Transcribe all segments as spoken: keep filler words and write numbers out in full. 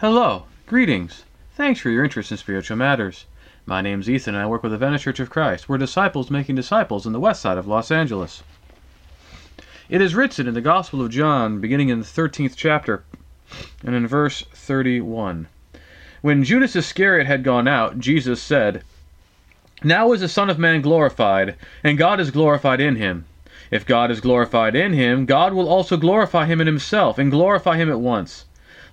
Hello, greetings. Thanks for your interest in spiritual matters. My name's Ethan and I work with the Venice Church of Christ. We're disciples making disciples in the west side of Los Angeles. It is written in the Gospel of John, beginning in the thirteenth chapter, and in verse thirty-one. When Judas Iscariot had gone out, Jesus said, "Now is the Son of Man glorified, and God is glorified in him. If God is glorified in him, God will also glorify him in himself, and glorify him at once.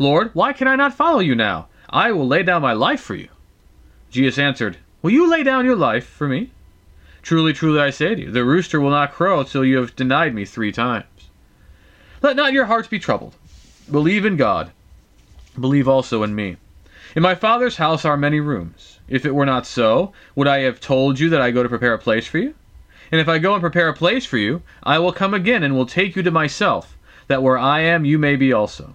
"Lord, why can I not follow you now? I will lay down my life for you." Jesus answered, "Will you lay down your life for me? Truly, truly, I say to you, the rooster will not crow till you have denied me three times. Let not your hearts be troubled. Believe in God. Believe also in me. In my Father's house are many rooms. If it were not so, would I have told you that I go to prepare a place for you? And if I go and prepare a place for you, I will come again and will take you to myself, that where I am you may be also.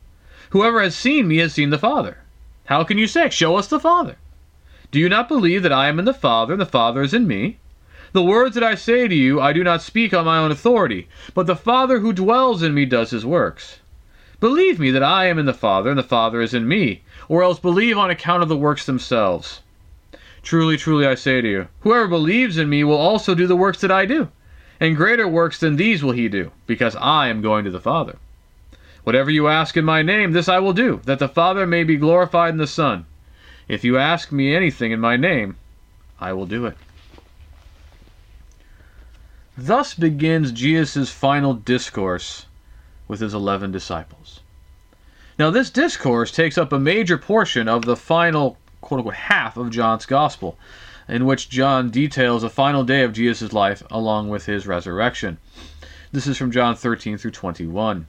Whoever has seen me has seen the Father. How can you say, 'Show us the Father'? Do you not believe that I am in the Father, and the Father is in me? The words that I say to you, I do not speak on my own authority, but the Father who dwells in me does his works. Believe me that I am in the Father, and the Father is in me, or else believe on account of the works themselves. Truly, truly, I say to you, whoever believes in me will also do the works that I do, and greater works than these will he do, because I am going to the Father. Whatever you ask in my name, this I will do, that the Father may be glorified in the Son. If you ask me anything in my name, I will do it." Thus begins Jesus' final discourse with his eleven disciples. Now this discourse takes up a major portion of the final, quote-unquote, half of John's Gospel, in which John details the final day of Jesus' life along with his resurrection. This is from John thirteen through twenty-one.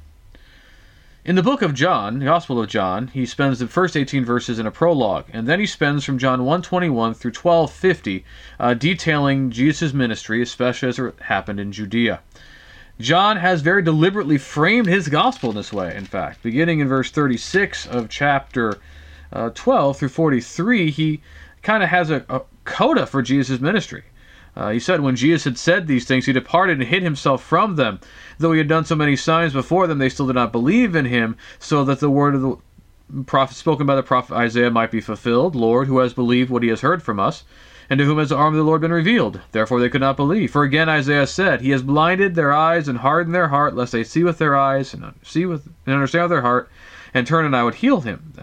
In the book of John, the Gospel of John, he spends the first eighteen verses in a prologue, and then he spends from John one twenty-one through twelve fifty uh, detailing Jesus' ministry, especially as it happened in Judea. John has very deliberately framed his Gospel in this way, in fact. Beginning in verse thirty-six of chapter uh, twelve through forty-three, he kind of has a, a coda for Jesus' ministry. Uh, he said, "When Jesus had said these things, he departed and hid himself from them. Though he had done so many signs before them, they still did not believe in him, so that the word of the prophet spoken by the prophet Isaiah might be fulfilled. 'Lord, who has believed what he has heard from us? And to whom has the arm of the Lord been revealed?' Therefore they could not believe. For again Isaiah said, 'He has blinded their eyes and hardened their heart, lest they see with their eyes and see with and understand with their heart, and turn, and I would heal him.'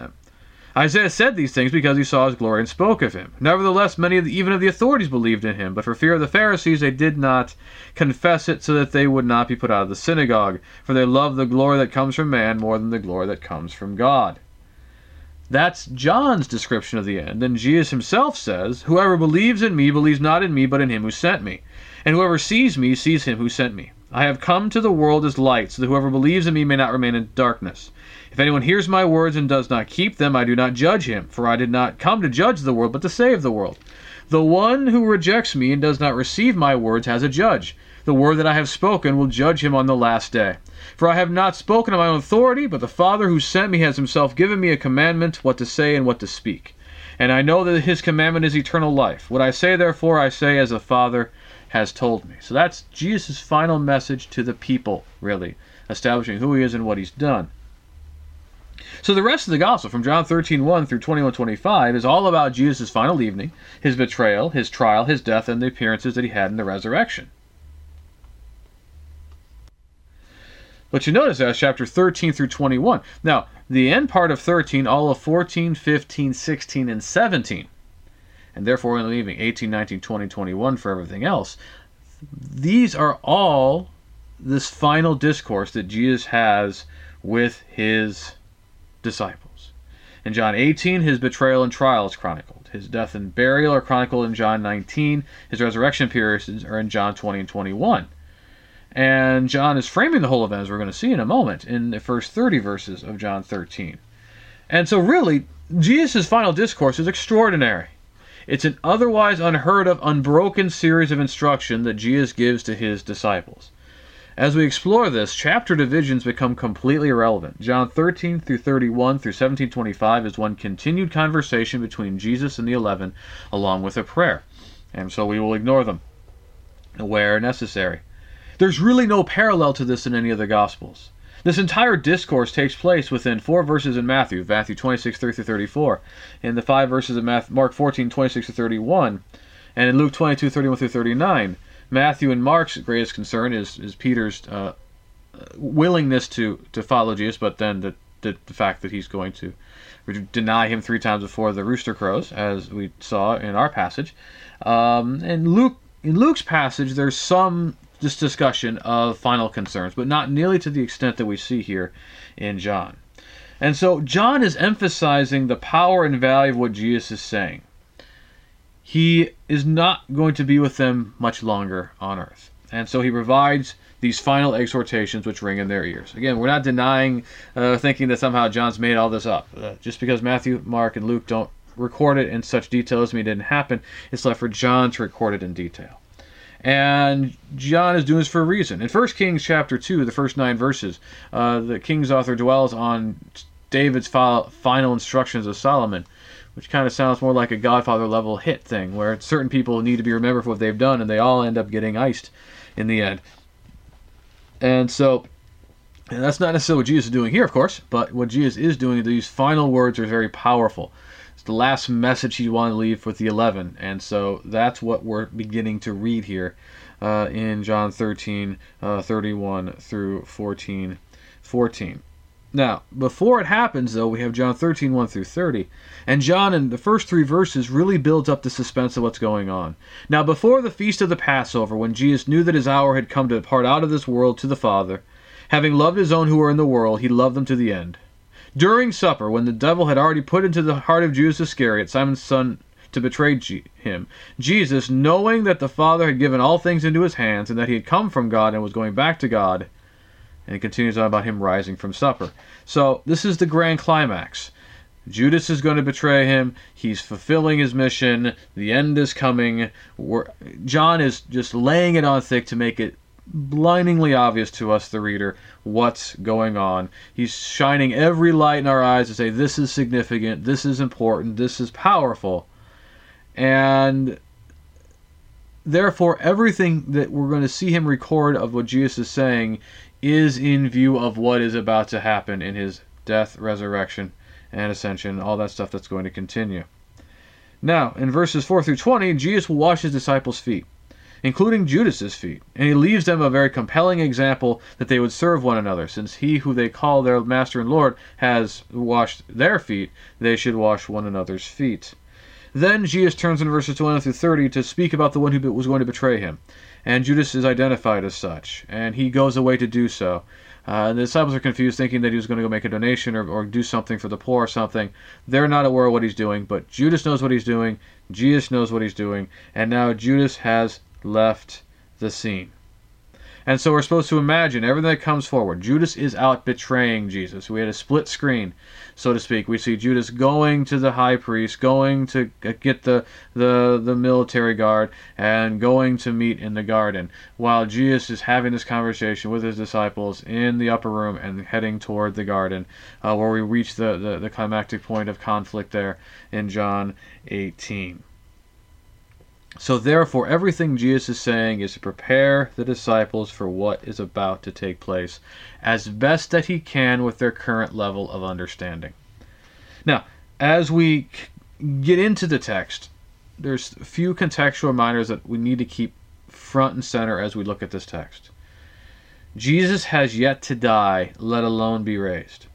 Isaiah said these things because he saw his glory and spoke of him. Nevertheless, many of the, even of the authorities believed in him, but for fear of the Pharisees they did not confess it, so that they would not be put out of the synagogue, for they love the glory that comes from man more than the glory that comes from God." That's John's description of the end. Then Jesus himself says, "Whoever believes in me believes not in me, but in him who sent me. And whoever sees me sees him who sent me. I have come to the world as light, so that whoever believes in me may not remain in darkness. If anyone hears my words and does not keep them, I do not judge him, for I did not come to judge the world, but to save the world. The one who rejects me and does not receive my words has a judge. The word that I have spoken will judge him on the last day. For I have not spoken on my own authority, but the Father who sent me has himself given me a commandment what to say and what to speak. And I know that his commandment is eternal life. What I say, therefore, I say as the Father has told me." So that's Jesus' final message to the people, really, establishing who he is and what he's done. So the rest of the Gospel, from John thirteen one through twenty-one twenty-five, is all about Jesus' final evening, his betrayal, his trial, his death, and the appearances that he had in the resurrection. But you notice that's chapter thirteen through twenty-one. Now, the end part of thirteen, all of fourteen, fifteen, sixteen, and seventeen and therefore we're leaving eighteen, nineteen, twenty, twenty-one for everything else. These are all this final discourse that Jesus has with his disciples. In John eighteen, his betrayal and trial is chronicled. His death and burial are chronicled in John nineteen. His resurrection appearances are in John twenty and twenty-one. And John is framing the whole event, as we're going to see in a moment, in the first thirty verses of John thirteen. And so really, Jesus' final discourse is extraordinary. It's an otherwise unheard-of, unbroken series of instruction that Jesus gives to his disciples. As we explore this, chapter divisions become completely irrelevant. John thirteen through thirty-one through seventeen twenty-five is one continued conversation between Jesus and the eleven, along with a prayer. And so we will ignore them where necessary. There's really no parallel to this in any of the Gospels. This entire discourse takes place within four verses in Matthew, Matthew twenty-six, thirty through thirty-four, in the five verses of Mark fourteen, twenty-six through thirty-one, and in Luke twenty-two, thirty-one through thirty-nine. Matthew and Mark's greatest concern is, is Peter's uh, willingness to, to follow Jesus, but then the, the, the fact that he's going to deny him three times before the rooster crows, as we saw in our passage. Um, and Luke, in Luke's passage, there's some this discussion of final concerns, but not nearly to the extent that we see here in John. And so John is emphasizing the power and value of what Jesus is saying. He is not going to be with them much longer on earth. And so he provides these final exhortations which ring in their ears. Again, we're not denying, uh, thinking that somehow John's made all this up. Uh, just because Matthew, Mark, and Luke don't record it in such detail as it didn't happen, it's left for John to record it in detail. And John is doing this for a reason. In First Kings chapter two, the first nine verses, uh, the King's author dwells on David's final instructions of Solomon, which kind of sounds more like a Godfather-level hit thing, where certain people need to be remembered for what they've done, and they all end up getting iced in the end. And so, and that's not necessarily what Jesus is doing here, of course, but what Jesus is doing, these final words are very powerful. The last message he wanted to leave with the eleven, and so that's what we're beginning to read here uh, in John thirteen, thirty-one through fourteen, fourteen. Now, before it happens, though, we have John thirteen, one through thirty, and John in the first three verses really builds up the suspense of what's going on. Now, before the feast of the Passover, when Jesus knew that his hour had come to depart out of this world to the Father, having loved his own who were in the world, he loved them to the end. During supper, when the devil had already put into the heart of Judas Iscariot, Simon's son, to betray G him, Jesus, knowing that the Father had given all things into his hands, and that he had come from God and was going back to God, and it continues on about him rising from supper. So this is the grand climax. Judas is going to betray him. He's fulfilling his mission. The end is coming. We're, John is just laying it on thick to make it blindingly obvious to us, the reader, what's going on. He's shining every light in our eyes to say, this is significant, this is important, this is powerful. And therefore, everything that we're going to see him record of what Jesus is saying is in view of what is about to happen in his death, resurrection, and ascension, all that stuff that's going to continue. Now, in verses four through twenty, Jesus will wash his disciples' feet, including Judas's feet, and he leaves them a very compelling example that they would serve one another. Since he who they call their master and Lord has washed their feet, they should wash one another's feet. Then Jesus turns in verses twenty-one through thirty to speak about the one who was going to betray him, and Judas is identified as such, and he goes away to do so. Uh, and the disciples are confused, thinking that he was going to go make a donation or, or do something for the poor or something. They're not aware of what he's doing, but Judas knows what he's doing, Jesus knows what he's doing, and now Judas has left the scene. And so we're supposed to imagine everything that comes forward. Judas is out betraying Jesus. We had a split screen, so to speak. We see Judas going to the high priest, going to get the the, the military guard, and going to meet in the garden, while Jesus is having this conversation with his disciples in the upper room and heading toward the garden, uh, where we reach the, the, the climactic point of conflict there in John eighteen. So therefore, everything Jesus is saying is to prepare the disciples for what is about to take place as best that he can with their current level of understanding. Now, as we get into the text, there's a few contextual reminders that we need to keep front and center as we look at this text. Jesus has yet to die, let alone be raised.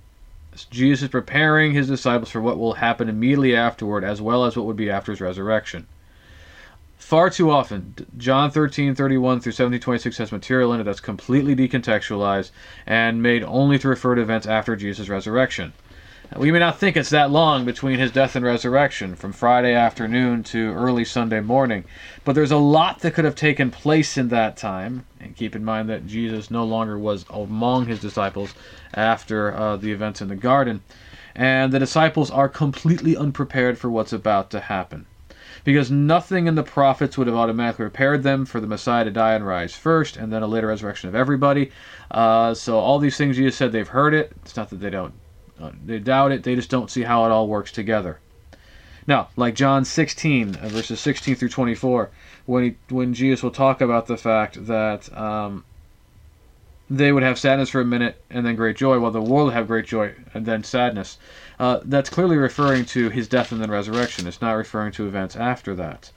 Jesus is preparing his disciples for what will happen immediately afterward, as well as what would be after his resurrection. Far too often, John thirteen thirty-one through seventeen twenty-six has material in it that's completely decontextualized and made only to refer to events after Jesus' resurrection. We may not think it's that long between his death and resurrection, from Friday afternoon to early Sunday morning, but there's a lot that could have taken place in that time. And keep in mind that Jesus no longer was among his disciples after uh, the events in the garden, and the disciples are completely unprepared for what's about to happen, because nothing in the prophets would have automatically prepared them for the Messiah to die and rise first, and then a later resurrection of everybody. Uh, so all these things Jesus said, they've heard it. It's not that they don't Uh, they doubt it, they just don't see how it all works together. Now, like John sixteen, uh, verses sixteen through twenty-four, when he, when Jesus will talk about the fact that um, they would have sadness for a minute and then great joy, while the world would have great joy and then sadness. Uh, that's clearly referring to his death and then resurrection. It's not referring to events after that.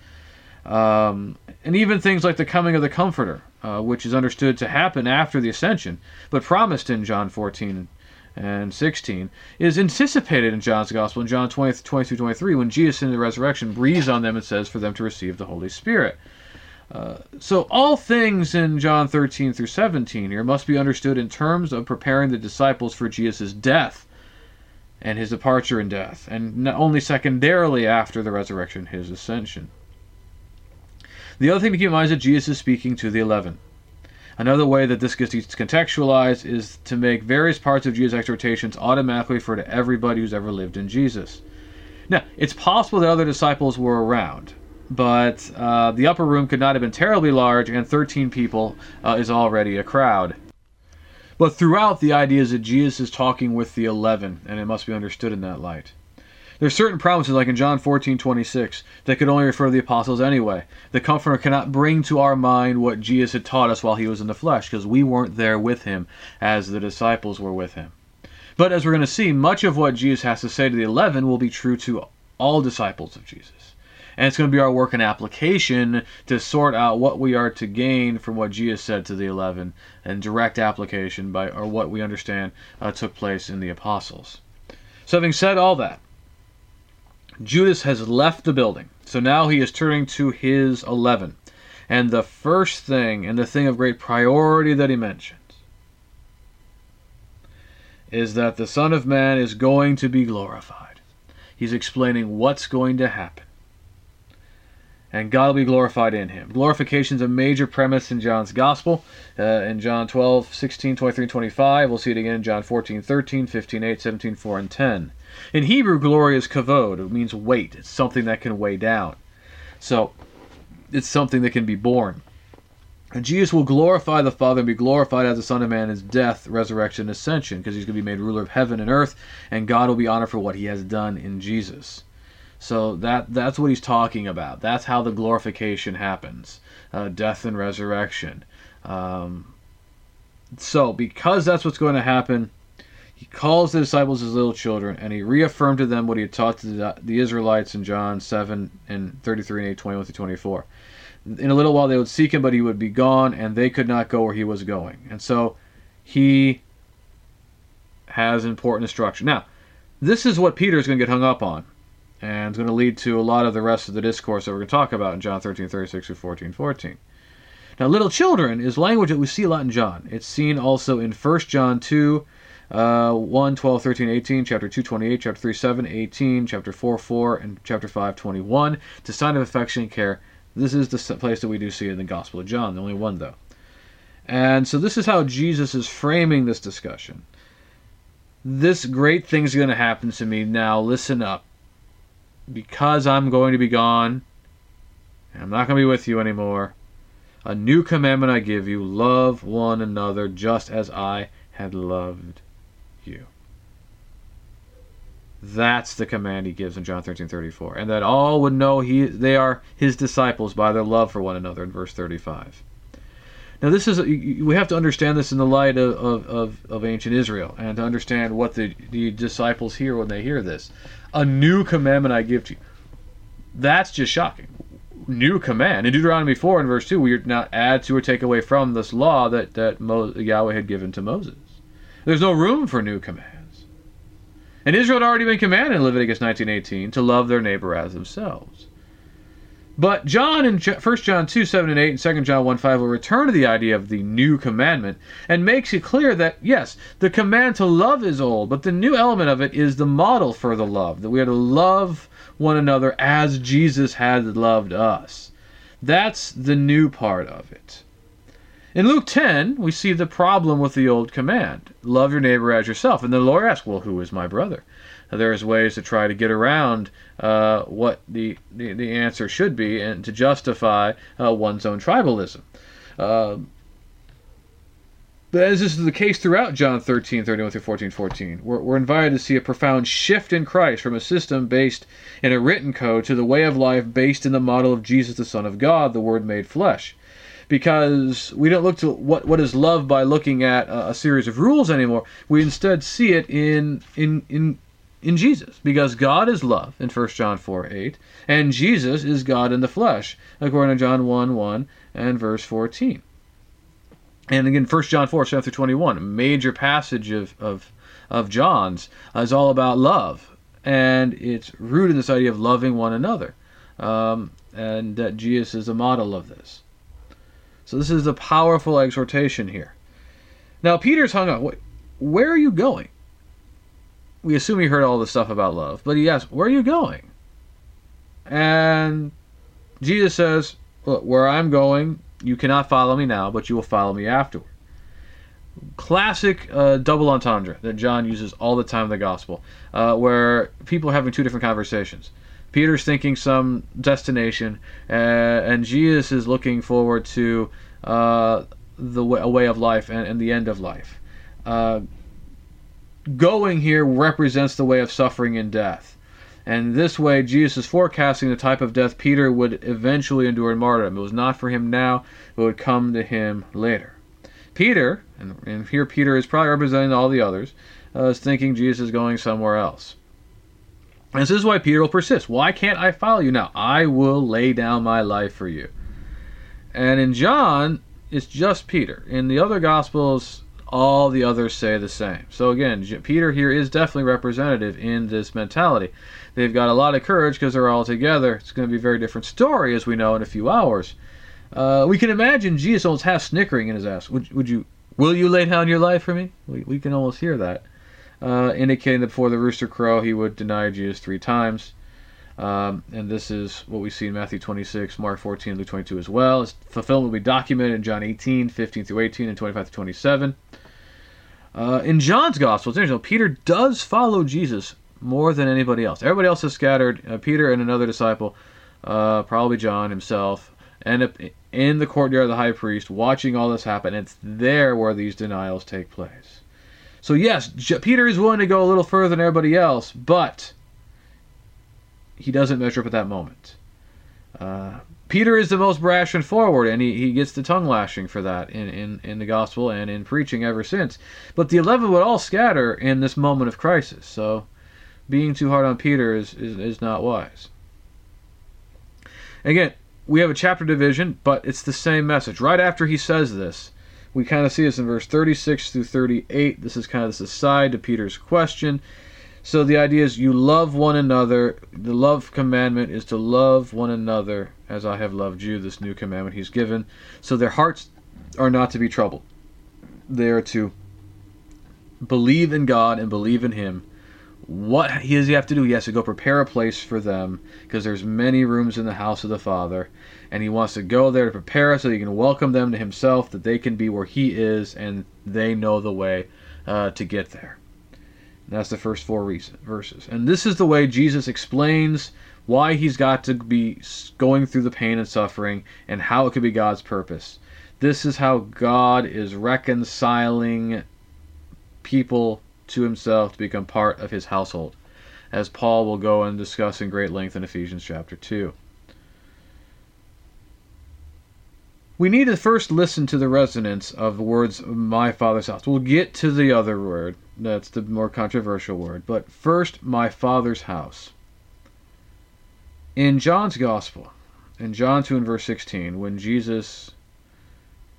Um, and even things like the coming of the Comforter, uh, which is understood to happen after the Ascension, but promised in John fourteen and sixteen, is anticipated in John's Gospel in John twenty, twenty-two, twenty-three, when Jesus in the resurrection breathes on them and says for them to receive the Holy Spirit. Uh, so all things in John thirteen through seventeen here must be understood in terms of preparing the disciples for Jesus' death and his departure in death, and not only secondarily after the resurrection, his ascension. The other thing to keep in mind is that Jesus is speaking to the eleven. Another way that this gets contextualized is to make various parts of Jesus' exhortations automatically refer to everybody who's ever lived in Jesus. Now, it's possible that other disciples were around, but uh, the upper room could not have been terribly large, and thirteen people uh, is already a crowd. But throughout, the idea is that Jesus is talking with the eleven, and it must be understood in that light. There's certain promises, like in John fourteen twenty-six, that could only refer to the apostles anyway. The Comforter cannot bring to our mind what Jesus had taught us while he was in the flesh, because we weren't there with him as the disciples were with him. But as we're going to see, much of what Jesus has to say to the eleven will be true to all disciples of Jesus. And it's going to be our work and application to sort out what we are to gain from what Jesus said to the eleven, and direct application by or what we understand uh, took place in the apostles. So having said all that, Judas has left the building, so now he is turning to his eleven. And the first thing, and the thing of great priority that he mentions, is that the Son of Man is going to be glorified. He's explaining what's going to happen. And God will be glorified in him. Glorification is a major premise in John's Gospel. Uh, in John twelve, sixteen, twenty-three, twenty-five. We'll see it again in John fourteen, thirteen, fifteen, eight, seventeen, four, and ten. In Hebrew, glory is kavod. It means weight. It's something that can weigh down. So, it's something that can be borne. And Jesus will glorify the Father and be glorified as the Son of Man in his death, resurrection, and ascension, because he's going to be made ruler of heaven and earth, and God will be honored for what he has done in Jesus. So that that's what he's talking about. That's how the glorification happens, uh, death and resurrection. Um, so because that's what's going to happen, he calls the disciples his little children, and he reaffirmed to them what he had taught to the, the Israelites in John seven and thirty-three and eight, twenty-one through twenty-four. In a little while they would seek him, but he would be gone, and they could not go where he was going. And so he has important instruction. Now, this is what Peter is going to get hung up on, and it's going to lead to a lot of the rest of the discourse that we're going to talk about in John thirteen thirty-six through fourteen fourteen. Now, little children is language that we see a lot in John. It's seen also in First John two, one, twelve, thirteen, eighteen, chapter two, twenty-eight, chapter three, seven, eighteen, chapter four, four, and chapter five, twenty-one. It's a sign of affection and care. This is the place that we do see in the Gospel of John, the only one, though. And so this is how Jesus is framing this discussion. This great thing is going to happen to me. Now, listen up. Because I'm going to be gone, and I'm not going to be with you anymore, a new commandment I give you, love one another just as I had loved you. That's the command he gives in John thirteen thirty-four, and that all would know he they are his disciples by their love for one another in verse thirty-five. Now, this is we have to understand this in the light of, of, of, of ancient Israel, and to understand what the, the disciples hear when they hear this. A new commandment I give to you. That's just shocking. New command. In Deuteronomy four and verse two, we are not add to or take away from this law that, that Mo Yahweh had given to Moses. There's no room for new commands. And Israel had already been commanded in Leviticus nineteen eighteen to love their neighbor as themselves. But John in First John two, seven and eight and Second John one, five will return to the idea of the new commandment and makes it clear that, yes, the command to love is old, but the new element of it is the model for the love, that we are to love one another as Jesus had loved us. That's the new part of it. In Luke ten, we see the problem with the old command, love your neighbor as yourself. And the Lord asks, well, who is my brother? There's ways to try to get around uh, what the, the, the answer should be and to justify uh, one's own tribalism. Uh, as this is the case throughout John thirteen, thirty-one through fourteen, fourteen, we're, we're invited to see a profound shift in Christ from a system based in a written code to the way of life based in the model of Jesus, the Son of God, the Word made flesh. Because we don't look to what what is love by looking at a, a series of rules anymore. We instead see it in in in in Jesus, because God is love in First John four, eight, and Jesus is God in the flesh, according to John one, one and verse fourteen. And again, First John four, seven through twenty-one, a major passage of of of John's, uh, is all about love, and it's rooted in this idea of loving one another, um, and that Jesus is a model of this. So this is a powerful exhortation here. Now Peter's hung up. Where are you going? We assume he heard all this stuff about love, but he asks, where are you going? And Jesus says, look, where I'm going, you cannot follow me now, but you will follow me afterward. Classic uh, double entendre that John uses all the time in the gospel, uh, where people are having two different conversations. Peter's thinking some destination, uh, and Jesus is looking forward to uh, the way, a way of life and, and the end of life. Uh, going here represents the way of suffering and death. And this way, Jesus is forecasting the type of death Peter would eventually endure in martyrdom. It was not for him now, but it would come to him later. Peter, and, and here Peter is probably representing all the others, uh, is thinking Jesus is going somewhere else. And this is why Peter will persist. Why can't I follow you now? I will lay down my life for you. And in John, it's just Peter. In the other Gospels, all the others say the same. So again, Peter here is definitely representative in this mentality. They've got a lot of courage because they're all together. It's going to be a very different story, as we know, in a few hours. Uh, we can imagine Jesus almost half snickering in his ass. Would, would you, will you lay down your life for me? We, we can almost hear that. Uh, indicating that before the rooster crow, he would deny Jesus three times. Um, and this is what we see in Matthew twenty-six, Mark fourteen, Luke twenty-two as well. Its fulfillment will be documented in John eighteen, fifteen through eighteen, and twenty-five through twenty-seven. Uh, in John's Gospel, it's interesting, Peter does follow Jesus more than anybody else. Everybody else is scattered. Uh, Peter and another disciple, uh, probably John himself, end up in the courtyard of the high priest, watching all this happen. It's there where these denials take place. So yes, Peter is willing to go a little further than everybody else, but he doesn't measure up at that moment. Uh, Peter is the most brash and forward, and he, he gets the tongue lashing for that in, in, in the gospel and in preaching ever since. But the eleven would all scatter in this moment of crisis, so being too hard on Peter is, is, is not wise. Again, we have a chapter division, but it's the same message. Right after he says this, we kind of see this in verse thirty-six through thirty-eight. This is kind of this aside to Peter's question. So the idea is you love one another. The love commandment is to love one another as I have loved you, this new commandment he's given. So their hearts are not to be troubled. They are to believe in God and believe in him. What does he have to do? He has to go prepare a place for them because there's many rooms in the house of the Father. And he wants to go there to prepare so he can welcome them to himself, that they can be where he is and they know the way uh, to get there. And that's the first four verses. And this is the way Jesus explains why he's got to be going through the pain and suffering and how it could be God's purpose. This is how God is reconciling people to himself to become part of his household, as Paul will go and discuss in great length in Ephesians chapter two. We need to first listen to the resonance of the words my Father's house. We'll get to the other word, that's the more controversial word, but first, my Father's house. In John's Gospel, in John two and verse sixteen, when Jesus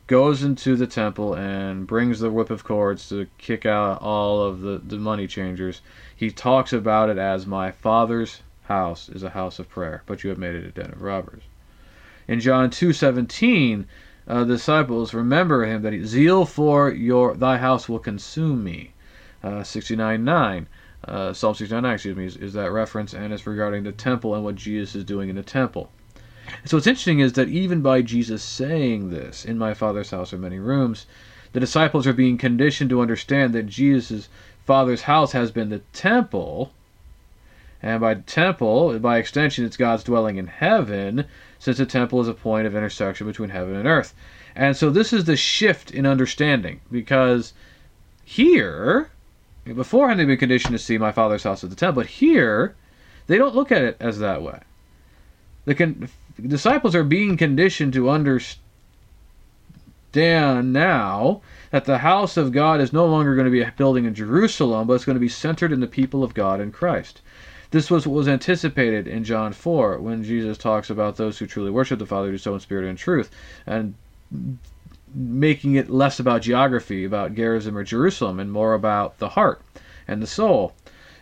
goes into the temple and brings the whip of cords to kick out all of the, the money changers. He talks about it as, my Father's house is a house of prayer, but you have made it a den of robbers. In John two seventeen, uh, the disciples remember him, that he, zeal for your thy house will consume me. Uh, sixty-nine nine. Uh, Psalm sixty-nine nine, excuse me, is, is that reference, and it's regarding the temple and what Jesus is doing in the temple. So what's interesting is that even by Jesus saying this, in my Father's house are many rooms, the disciples are being conditioned to understand that Jesus' Father's house has been the temple, and by temple, by extension, it's God's dwelling in heaven, since the temple is a point of intersection between heaven and earth. And so this is the shift in understanding, because here... beforehand, they've been conditioned to see my Father's house at the temple, but here, they don't look at it as that way. The con disciples are being conditioned to understand now that the house of God is no longer going to be a building in Jerusalem, but it's going to be centered in the people of God in Christ. This was what was anticipated in John four, when Jesus talks about those who truly worship the Father do so in spirit and truth, and making it less about geography, about Gerizim or Jerusalem, and more about the heart and the soul.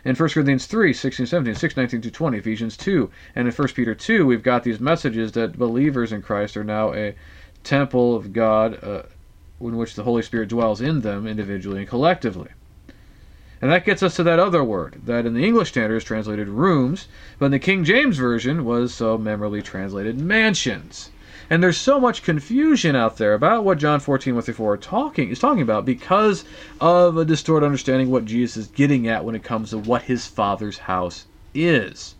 In First Corinthians three, sixteen, seventeen, six, nineteen to twenty, Ephesians two, and in First Peter two, we've got these messages that believers in Christ are now a temple of God, uh, in which the Holy Spirit dwells in them individually and collectively. And that gets us to that other word, that in the English Standard is translated rooms, but in the King James Version was so memorably translated mansions. And there's so much confusion out there about what John fourteen, one through four are talking, is talking about, because of a distorted understanding of what Jesus is getting at when it comes to what his Father's house is.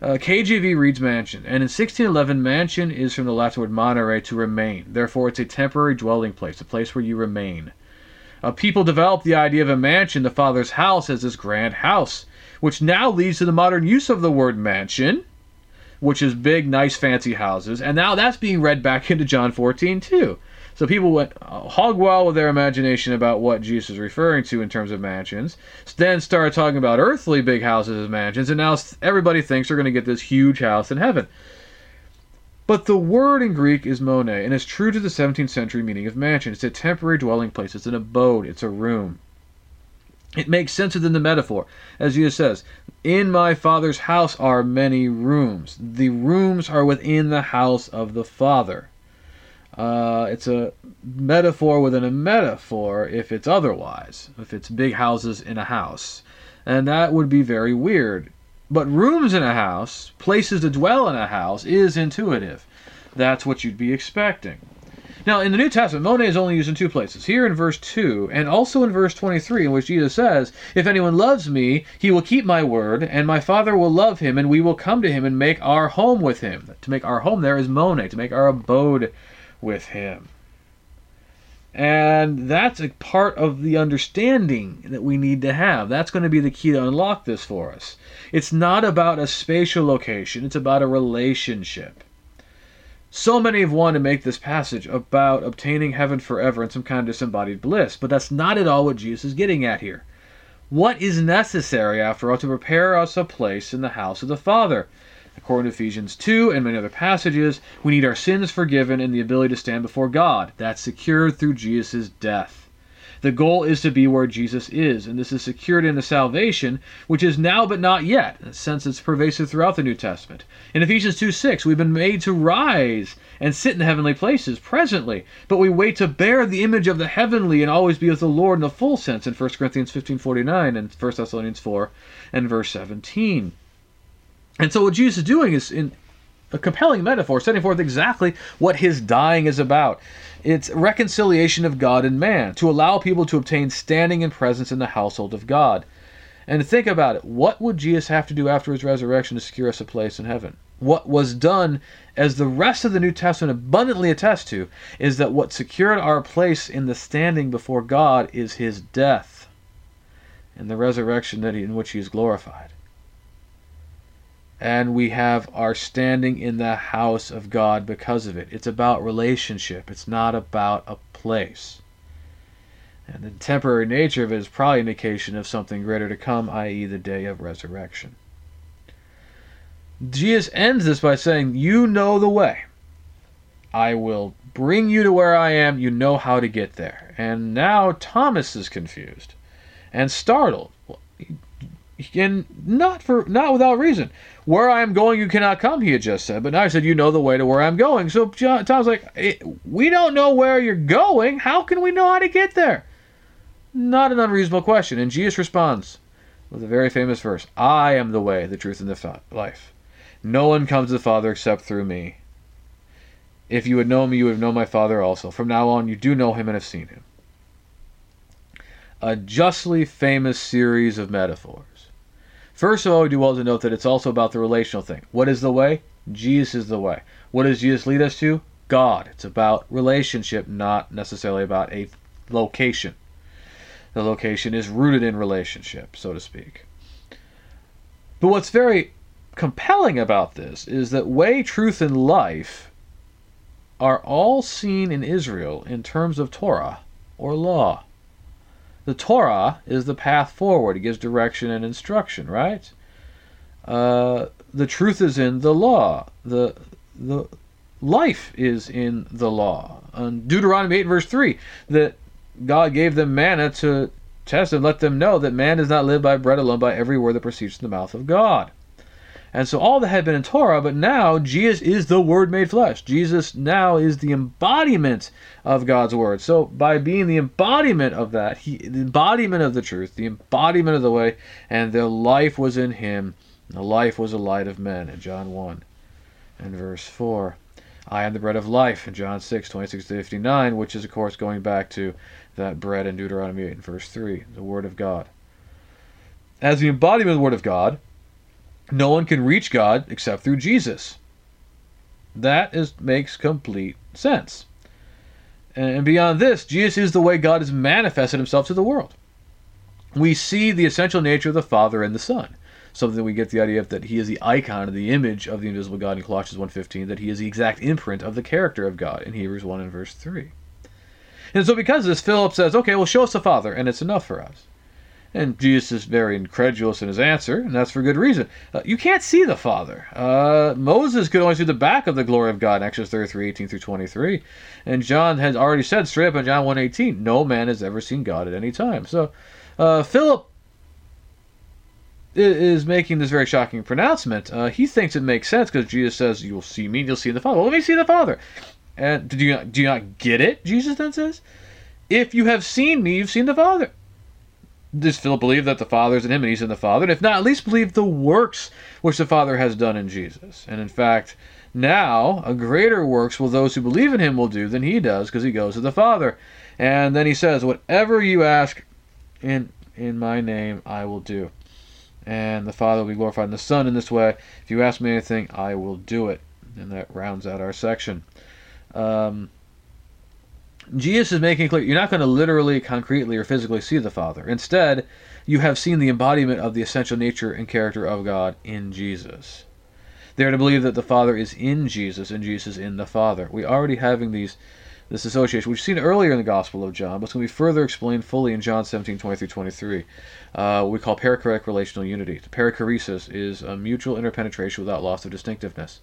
Uh, K J V reads mansion, and in sixteen eleven, mansion is from the Latin word manere, to remain. Therefore, it's a temporary dwelling place, a place where you remain. Uh, people developed the idea of a mansion, the Father's house, as this grand house, which now leads to the modern use of the word mansion, which is big, nice, fancy houses. And now that's being read back into John fourteen, too. So people went uh, hog wild with their imagination about what Jesus is referring to in terms of mansions, then started talking about earthly big houses as mansions, and now everybody thinks they're going to get this huge house in heaven. But the word in Greek is mone, and it's true to the seventeenth century meaning of mansion. It's a temporary dwelling place. It's an abode. It's a room. It makes sense within the metaphor. As Jesus says, in my Father's house are many rooms. The rooms are within the house of the Father. Uh, it's a metaphor within a metaphor if it's otherwise, if it's big houses in a house. And that would be very weird. But rooms in a house, places to dwell in a house, is intuitive. That's what you'd be expecting. Now, in the New Testament, mone is only used in two places, here in verse two, and also in verse twenty-three, in which Jesus says, if anyone loves me, he will keep my word, and my Father will love him, and we will come to him and make our home with him. To make our home there is mone, to make our abode with him. And that's a part of the understanding that we need to have. That's going to be the key to unlock this for us. It's not about a spatial location, it's about a relationship. So many have wanted to make this passage about obtaining heaven forever and some kind of disembodied bliss, but that's not at all what Jesus is getting at here. What is necessary, after all, to prepare us a place in the house of the Father? According to Ephesians two and many other passages, we need our sins forgiven and the ability to stand before God. That's secured through Jesus' death. The goal is to be where Jesus is, and this is secured in the salvation, which is now but not yet, since it's pervasive throughout the New Testament. In Ephesians two six, we've been made to rise and sit in the heavenly places presently, but we wait to bear the image of the heavenly and always be with the Lord in the full sense in First Corinthians fifteen forty-nine and First Thessalonians four and verse seventeen. And so what Jesus is doing is, in a compelling metaphor, setting forth exactly what his dying is about. It's reconciliation of God and man, to allow people to obtain standing and presence in the household of God. And think about it, what would Jesus have to do after his resurrection to secure us a place in heaven? What was done, as the rest of the New Testament abundantly attests to, is that what secured our place in the standing before God is his death and the resurrection that he, in which he is glorified. And we have our standing in the house of God because of it. It's about relationship. It's not about a place. And the temporary nature of it is probably an indication of something greater to come, that is the day of resurrection. Jesus ends this by saying, you know the way. I will bring you to where I am. You know how to get there. And now Thomas is confused and startled. And not for not without reason. Where I am going, you cannot come, he had just said. But now he said, you know the way to where I'm going. So John, Tom's like, we don't know where you're going. How can we know how to get there? Not an unreasonable question. And Jesus responds with a very famous verse. I am the way, the truth, and the life. No one comes to the Father except through me. If you had known me, you would have known my Father also. From now on, you do know him and have seen him. A justly famous series of metaphors. First of all, we do well to note that it's also about the relational thing. What is the way? Jesus is the way. What does Jesus lead us to? God. It's about relationship, not necessarily about a location. The location is rooted in relationship, so to speak. But what's very compelling about this is that way, truth, and life are all seen in Israel in terms of Torah or law. The Torah is the path forward. It gives direction and instruction, right? Uh, the truth is in the law. The, the life is in the law. And Deuteronomy eight, verse three, that God gave them manna to test and let them know that man does not live by bread alone, by every word that proceeds from the mouth of God. And so all that had been in Torah, but now Jesus is the Word made flesh. Jesus now is the embodiment of God's Word. So by being the embodiment of that, he, the embodiment of the truth, the embodiment of the way, and the life was in him, and the life was the light of men, in John one and verse four. I am the bread of life, in John six, twenty-six to fifty-nine, which is, of course, going back to that bread in Deuteronomy eight and verse three, the Word of God. As the embodiment of the Word of God, no one can reach God except through Jesus. That is, makes complete sense. And beyond this, Jesus is the way God has manifested himself to the world. We see the essential nature of the Father and the Son. So that we get the idea of that he is the icon of the image of the invisible God in Colossians one fifteen, that he is the exact imprint of the character of God in Hebrews one and verse three. And so because of this, Philip says, okay, well, show us the Father, and it's enough for us. And Jesus is very incredulous in his answer, and that's for good reason. Uh, you can't see the Father. Uh, Moses could only see the back of the glory of God in Exodus thirty-three, eighteen through twenty-three. And John has already said straight up in John one eighteen, no man has ever seen God at any time. So uh, Philip is making this very shocking pronouncement. Uh, he thinks it makes sense because Jesus says, you'll see me, and you'll see the Father. Well, let me see the Father. And do you not, do you not get it? Jesus then says, if you have seen me, you've seen the Father. Does Philip believe that the Father is in him and he's in the Father? And if not, at least believe the works which the Father has done in Jesus. And in fact, now, a greater works will those who believe in him will do than he does, because he goes to the Father. And then he says, whatever you ask in in my name, I will do. And the Father will be glorified in the Son in this way. If you ask me anything, I will do it. And that rounds out our section. Um... Jesus is making clear, you're not going to literally, concretely, or physically see the Father. Instead, you have seen the embodiment of the essential nature and character of God in Jesus. They are to believe that the Father is in Jesus, and Jesus is in the Father. We're already having these, this association. We've seen it earlier in the Gospel of John, but it's going to be further explained fully in John seventeen, twenty through twenty-three. Uh, what we call perichoretic relational unity. The perichoresis is a mutual interpenetration without loss of distinctiveness.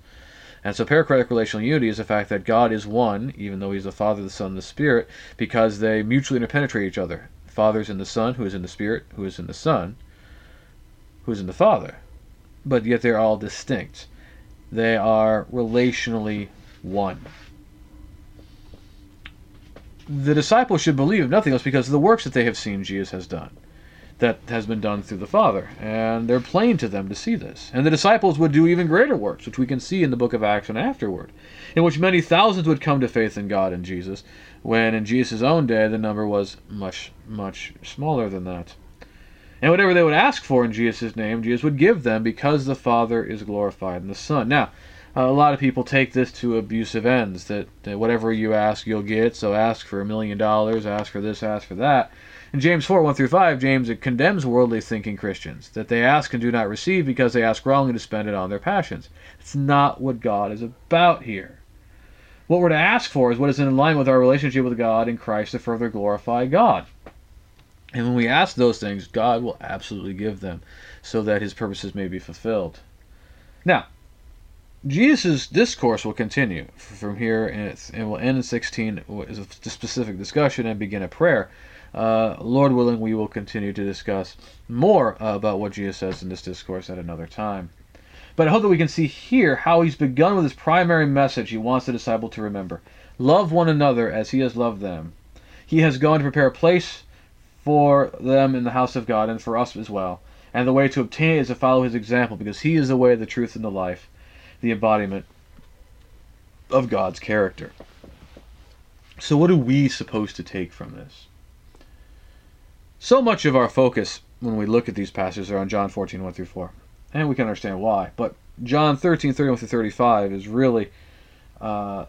And so perichoretic relational unity is the fact that God is one, even though he's the Father, the Son, and the Spirit, because they mutually interpenetrate each other. The Father is in the Son, who is in the Spirit, who is in the Son, who is in the Father. But yet they're all distinct. They are relationally one. The disciples should believe, if nothing else, because of the works that they have seen Jesus has done. That has been done through the Father, and they're plain to them to see this. And the disciples would do even greater works, which we can see in the book of Acts and afterward, in which many thousands would come to faith in God and Jesus, when in Jesus' own day the number was much, much smaller than that. And whatever they would ask for in Jesus' name, Jesus would give them, because the Father is glorified in the Son. Now, a lot of people take this to abusive ends, that, that whatever you ask, you'll get, so ask for a million dollars, ask for this, ask for that. In James four, one through five, James condemns worldly thinking Christians, that they ask and do not receive because they ask wrongly to spend it on their passions. It's not what God is about here. What we're to ask for is what is in line with our relationship with God and Christ to further glorify God. And when we ask those things, God will absolutely give them so that his purposes may be fulfilled. Now, Jesus' discourse will continue from here, and, it's, and will end in sixteen with a specific discussion and begin a prayer. Uh, Lord willing, we will continue to discuss more uh, about what Jesus says in this discourse at another time. But I hope that we can see here how he's begun with his primary message he wants the disciple to remember. Love one another as he has loved them. He has gone to prepare a place for them in the house of God and for us as well. And the way to obtain it is to follow his example, because he is the way, the truth, and the life, the embodiment of God's character. So what are we supposed to take from this? So much of our focus when we look at these passages are on John fourteen, one through four. And we can understand why. But John thirteen, thirty-one through thirty-five is really uh,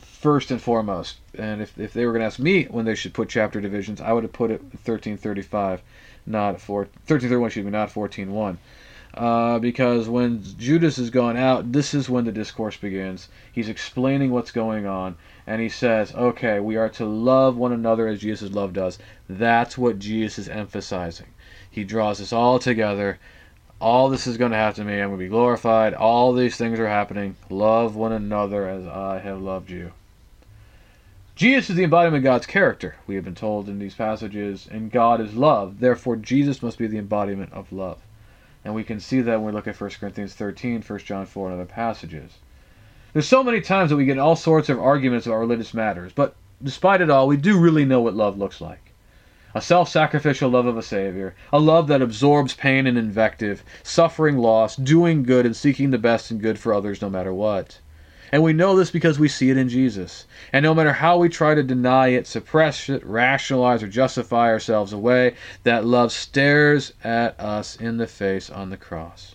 first and foremost. And if, if they were going to ask me when they should put chapter divisions, I would have put it thirteen thirty-five, not four, thirteen thirty-one, excuse me, not fourteen one. Uh, because when Judas has gone out, this is when the discourse begins. He's explaining what's going on. And he says, okay, we are to love one another as Jesus loved us. That's what Jesus is emphasizing. He draws this all together. All this is going to happen to me. I'm going to be glorified. All these things are happening. Love one another as I have loved you. Jesus is the embodiment of God's character, we have been told in these passages. And God is love. Therefore, Jesus must be the embodiment of love. And we can see that when we look at First Corinthians thirteen, First John four, and other passages. There's so many times that we get all sorts of arguments about religious matters, but despite it all, we do really know what love looks like. A self-sacrificial love of a Savior, a love that absorbs pain and invective, suffering loss, doing good, and seeking the best and good for others no matter what. And we know this because we see it in Jesus. And no matter how we try to deny it, suppress it, rationalize, or justify ourselves away, that love stares at us in the face on the cross.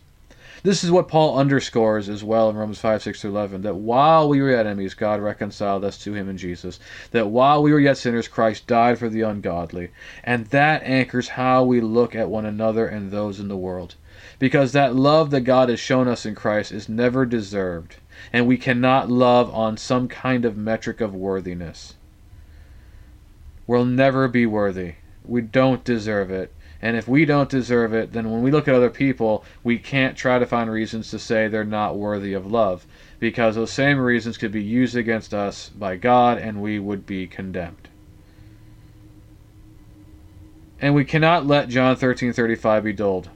This is what Paul underscores as well in Romans five, six through eleven, that while we were yet enemies, God reconciled us to him in Jesus, that while we were yet sinners, Christ died for the ungodly. And that anchors how we look at one another and those in the world. Because that love that God has shown us in Christ is never deserved, and we cannot love on some kind of metric of worthiness. We'll never be worthy. We don't deserve it. And if we don't deserve it, then when we look at other people, we can't try to find reasons to say they're not worthy of love, because those same reasons could be used against us by God and we would be condemned. And we cannot let John thirteen thirty-five be dulled.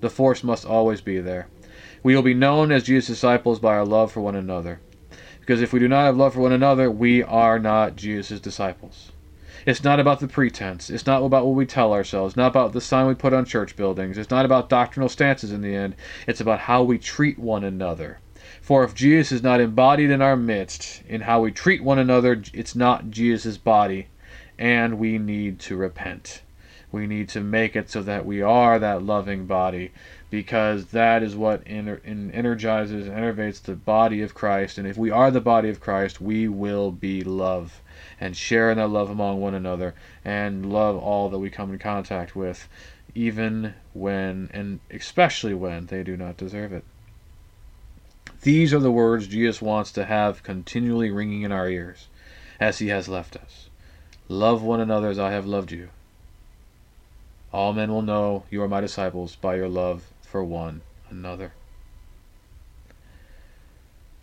The force must always be there. We will be known as Jesus' disciples by our love for one another. Because if we do not have love for one another, we are not Jesus' disciples. It's not about the pretense. It's not about what we tell ourselves. It's not about the sign we put on church buildings. It's not about doctrinal stances in the end. It's about how we treat one another. For if Jesus is not embodied in our midst, in how we treat one another, it's not Jesus' body. And we need to repent. We need to make it so that we are that loving body, because that is what energizes and enervates the body of Christ. And if we are the body of Christ, we will be love. And share in that love among one another, and love all that we come in contact with, even when, and especially when, they do not deserve it. These are the words Jesus wants to have continually ringing in our ears, as he has left us. Love one another as I have loved you. All men will know you are my disciples by your love for one another.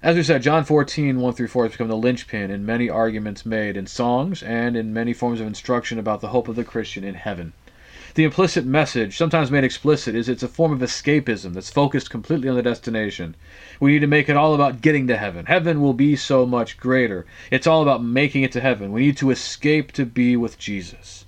As we said, John fourteen, one through four has become the linchpin in many arguments made in songs and in many forms of instruction about the hope of the Christian in heaven. The implicit message, sometimes made explicit, is it's a form of escapism that's focused completely on the destination. We need to make it all about getting to heaven. Heaven will be so much greater. It's all about making it to heaven. We need to escape to be with Jesus.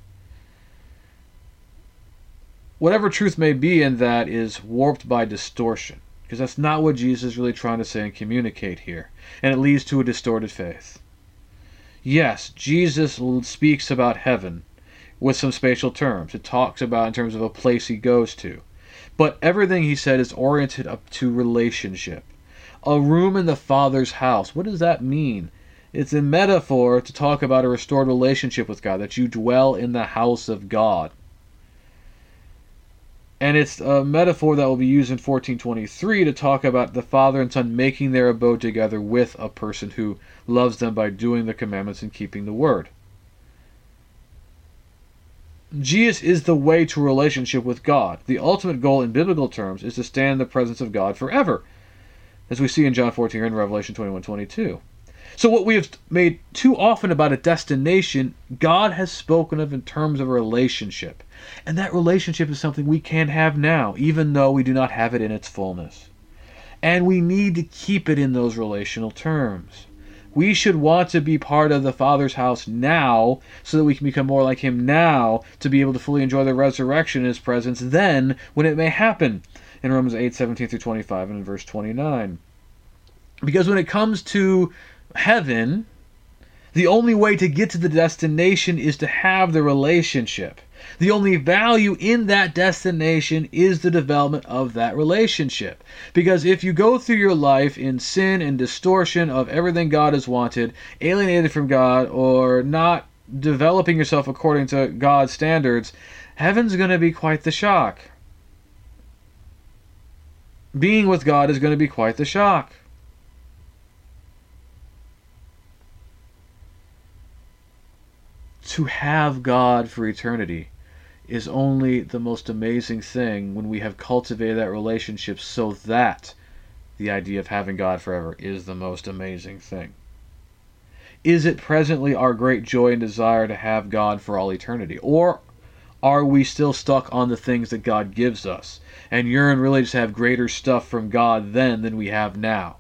Whatever truth may be in that is warped by distortion. Because that's not what Jesus is really trying to say and communicate here. And it leads to a distorted faith. Yes, Jesus speaks about heaven with some spatial terms. It talks about in terms of a place he goes to. But everything he said is oriented up to relationship. A room in the Father's house. What does that mean? It's a metaphor to talk about a restored relationship with God, that you dwell in the house of God. And it's a metaphor that will be used in fourteen twenty-three to talk about the Father and Son making their abode together with a person who loves them by doing the commandments and keeping the word. Jesus is the way to relationship with God. The ultimate goal in biblical terms is to stand in the presence of God forever. as we see in John fourteen and Revelation twenty-one twenty-two. So what we have made too often about a destination, God has spoken of in terms of a relationship. And that relationship is something we can have now, even though we do not have it in its fullness. And we need to keep it in those relational terms. We should want to be part of the Father's house now so that we can become more like Him now to be able to fully enjoy the resurrection in His presence then when it may happen in Romans eight, seventeen through twenty-five and in verse twenty-nine. Because when it comes to heaven, the only way to get to the destination is to have the relationship. The only value in that destination is the development of that relationship. Because if you go through your life in sin and distortion of everything God has wanted, alienated from God, or not developing yourself according to God's standards, heaven's going to be quite the shock. Being with God is going to be quite the shock. To have God for eternity is only the most amazing thing when we have cultivated that relationship so that the idea of having God forever is the most amazing thing. Is it presently our great joy and desire to have God for all eternity? Or are we still stuck on the things that God gives us and yearn really just to have greater stuff from God then than we have now?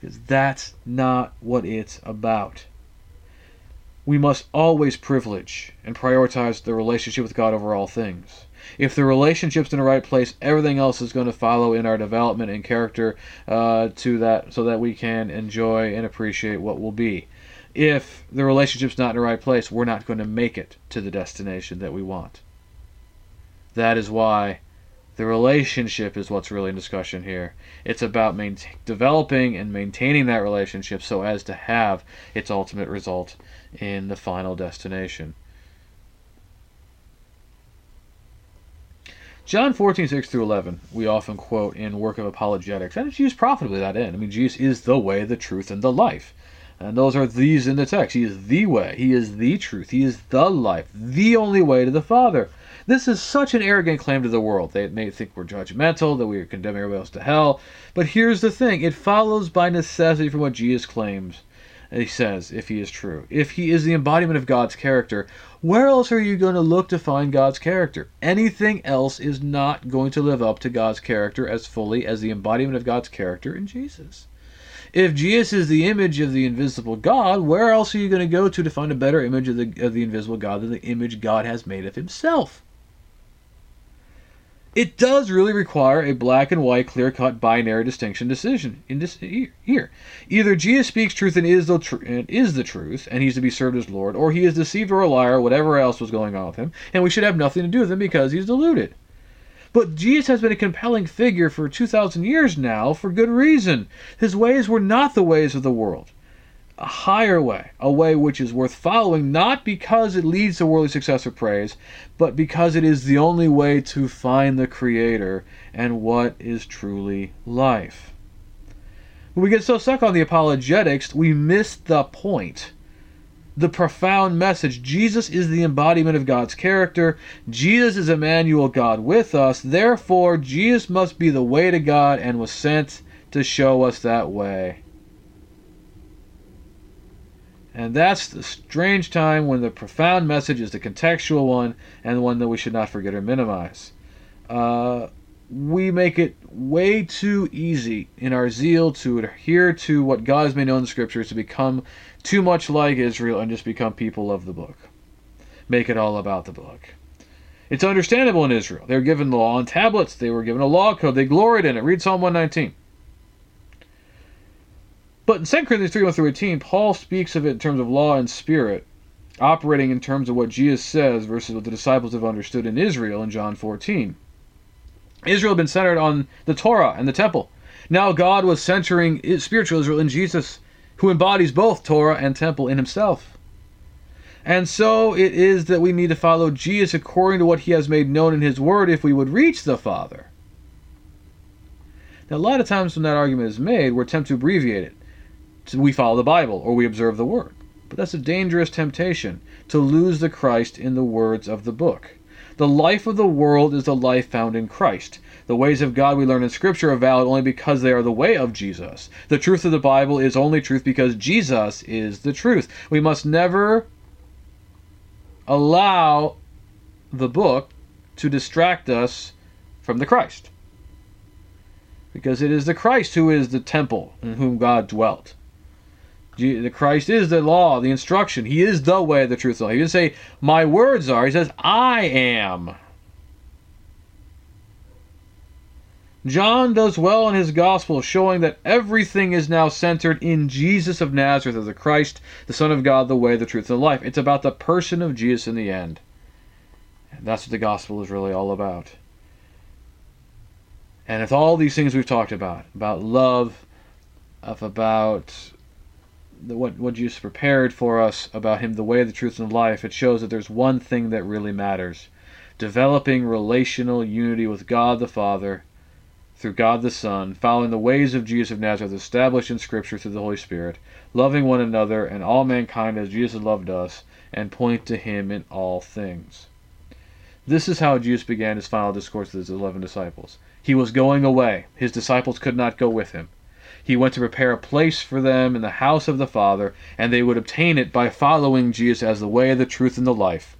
Because that's not what it's about. We must always privilege and prioritize the relationship with God over all things. If the relationship's in the right place, everything else is going to follow in our development and character uh, to that, so that we can enjoy and appreciate what will be. If the relationship's not in the right place, we're not going to make it to the destination that we want. That is why the relationship is what's really in discussion here. It's about maintain, developing and maintaining that relationship so as to have its ultimate result in the final destination. John fourteen, six through eleven, we often quote in work of apologetics, and it's used profitably to that end. I mean, Jesus is the way, the truth, and the life. And those are these in the text. He is the way. He is the truth. He is the life. The only way to the Father. This is such an arrogant claim to the world. They may think we're judgmental, that we are condemning everybody else to hell. But here's the thing. It follows by necessity from what Jesus claims. He says, if he is true, if he is the embodiment of God's character, where else are you going to look to find God's character? Anything else is not going to live up to God's character as fully as the embodiment of God's character in Jesus. If Jesus is the image of the invisible God, where else are you going to go to to find a better image of the, of the invisible God than the image God has made of himself? It does really require a black and white, clear-cut, binary distinction decision in this, here. Either Jesus speaks truth and is, the tr and is the truth, and he's to be served as Lord, or he is deceived or a liar, or whatever else was going on with him, and we should have nothing to do with him because he's deluded. But Jesus has been a compelling figure for two thousand years now for good reason. His ways were not the ways of the world. A higher way, a way which is worth following, not because it leads to worldly success or praise, but because it is the only way to find the Creator and what is truly life. When we get so stuck on the apologetics, we miss the point, the profound message. Jesus is the embodiment of God's character. Jesus is Emmanuel, God with us. Therefore, Jesus must be the way to God and was sent to show us that way. And that's the strange time when the profound message is the contextual one and the one that we should not forget or minimize. Uh, we make it way too easy in our zeal to adhere to what God has made known in the Scriptures to become too much like Israel and just become people of the book. Make it all about the book. It's understandable in Israel. They were given the law on tablets. They were given a law code. They gloried in it. Read Psalm one nineteen. But in Second Corinthians three, one through eighteen, Paul speaks of it in terms of law and spirit, operating in terms of what Jesus says versus what the disciples have understood in Israel in John fourteen. Israel had been centered on the Torah and the temple. Now God was centering spiritual Israel in Jesus, who embodies both Torah and temple in himself. And so it is that we need to follow Jesus according to what he has made known in his word if we would reach the Father. Now, a lot of times when that argument is made, we're tempted to abbreviate it. We follow the Bible, or we observe the Word. But that's a dangerous temptation, to lose the Christ in the words of the book. The life of the world is the life found in Christ. The ways of God we learn in Scripture are valid only because they are the way of Jesus. The truth of the Bible is only truth because Jesus is the truth. We must never allow the book to distract us from the Christ, because it is the Christ who is the temple in whom God dwelt. The Christ is the law, the instruction. He is the way, the truth, the life. He didn't say, my words are. He says, I am. John does well in his gospel, showing that everything is now centered in Jesus of Nazareth as the Christ, the Son of God, the way, the truth, and the life. It's about the person of Jesus in the end. And that's what the gospel is really all about. And it's all these things we've talked about, about love, of about the, what, what Jesus prepared for us, about him, the way, the truth, and the life. It shows that there's one thing that really matters: developing relational unity with God the Father through God the Son, following the ways of Jesus of Nazareth established in Scripture through the Holy Spirit, loving one another and all mankind as Jesus loved us, and point to him in all things. This is how Jesus began his final discourse with his eleven disciples. He was going away. His disciples could not go with him. He went to prepare a place for them in the house of the Father, and they would obtain it by following Jesus as the way, the truth, and the life,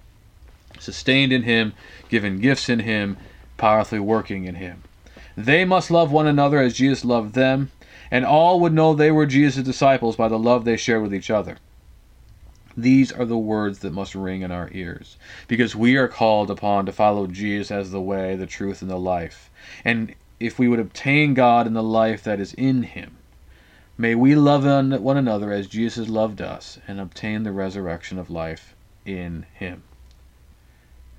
sustained in him, given gifts in him, powerfully working in him. They must love one another as Jesus loved them, and all would know they were Jesus' disciples by the love they shared with each other. These are the words that must ring in our ears, because we are called upon to follow Jesus as the way, the truth, and the life. And if we would obtain God and the life that is in him, may we love one another as Jesus loved us and obtain the resurrection of life in him.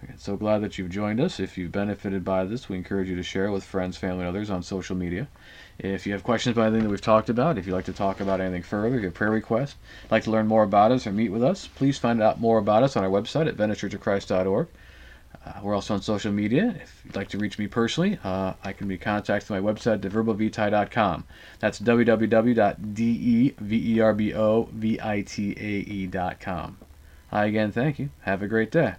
Okay, so glad that you've joined us. If you've benefited by this, we encourage you to share it with friends, family, and others on social media. If you have questions about anything that we've talked about, if you'd like to talk about anything further, if you have prayer requests, like to learn more about us or meet with us, please find out more about us on our website at Venice Church of Christ dot org. Uh, we're also on social media. If you'd like to reach me personally, uh, I can be contacted through my website at deverbovitae dot com. That's w w w dot deverbovitae dot com. I again thank you. Have a great day.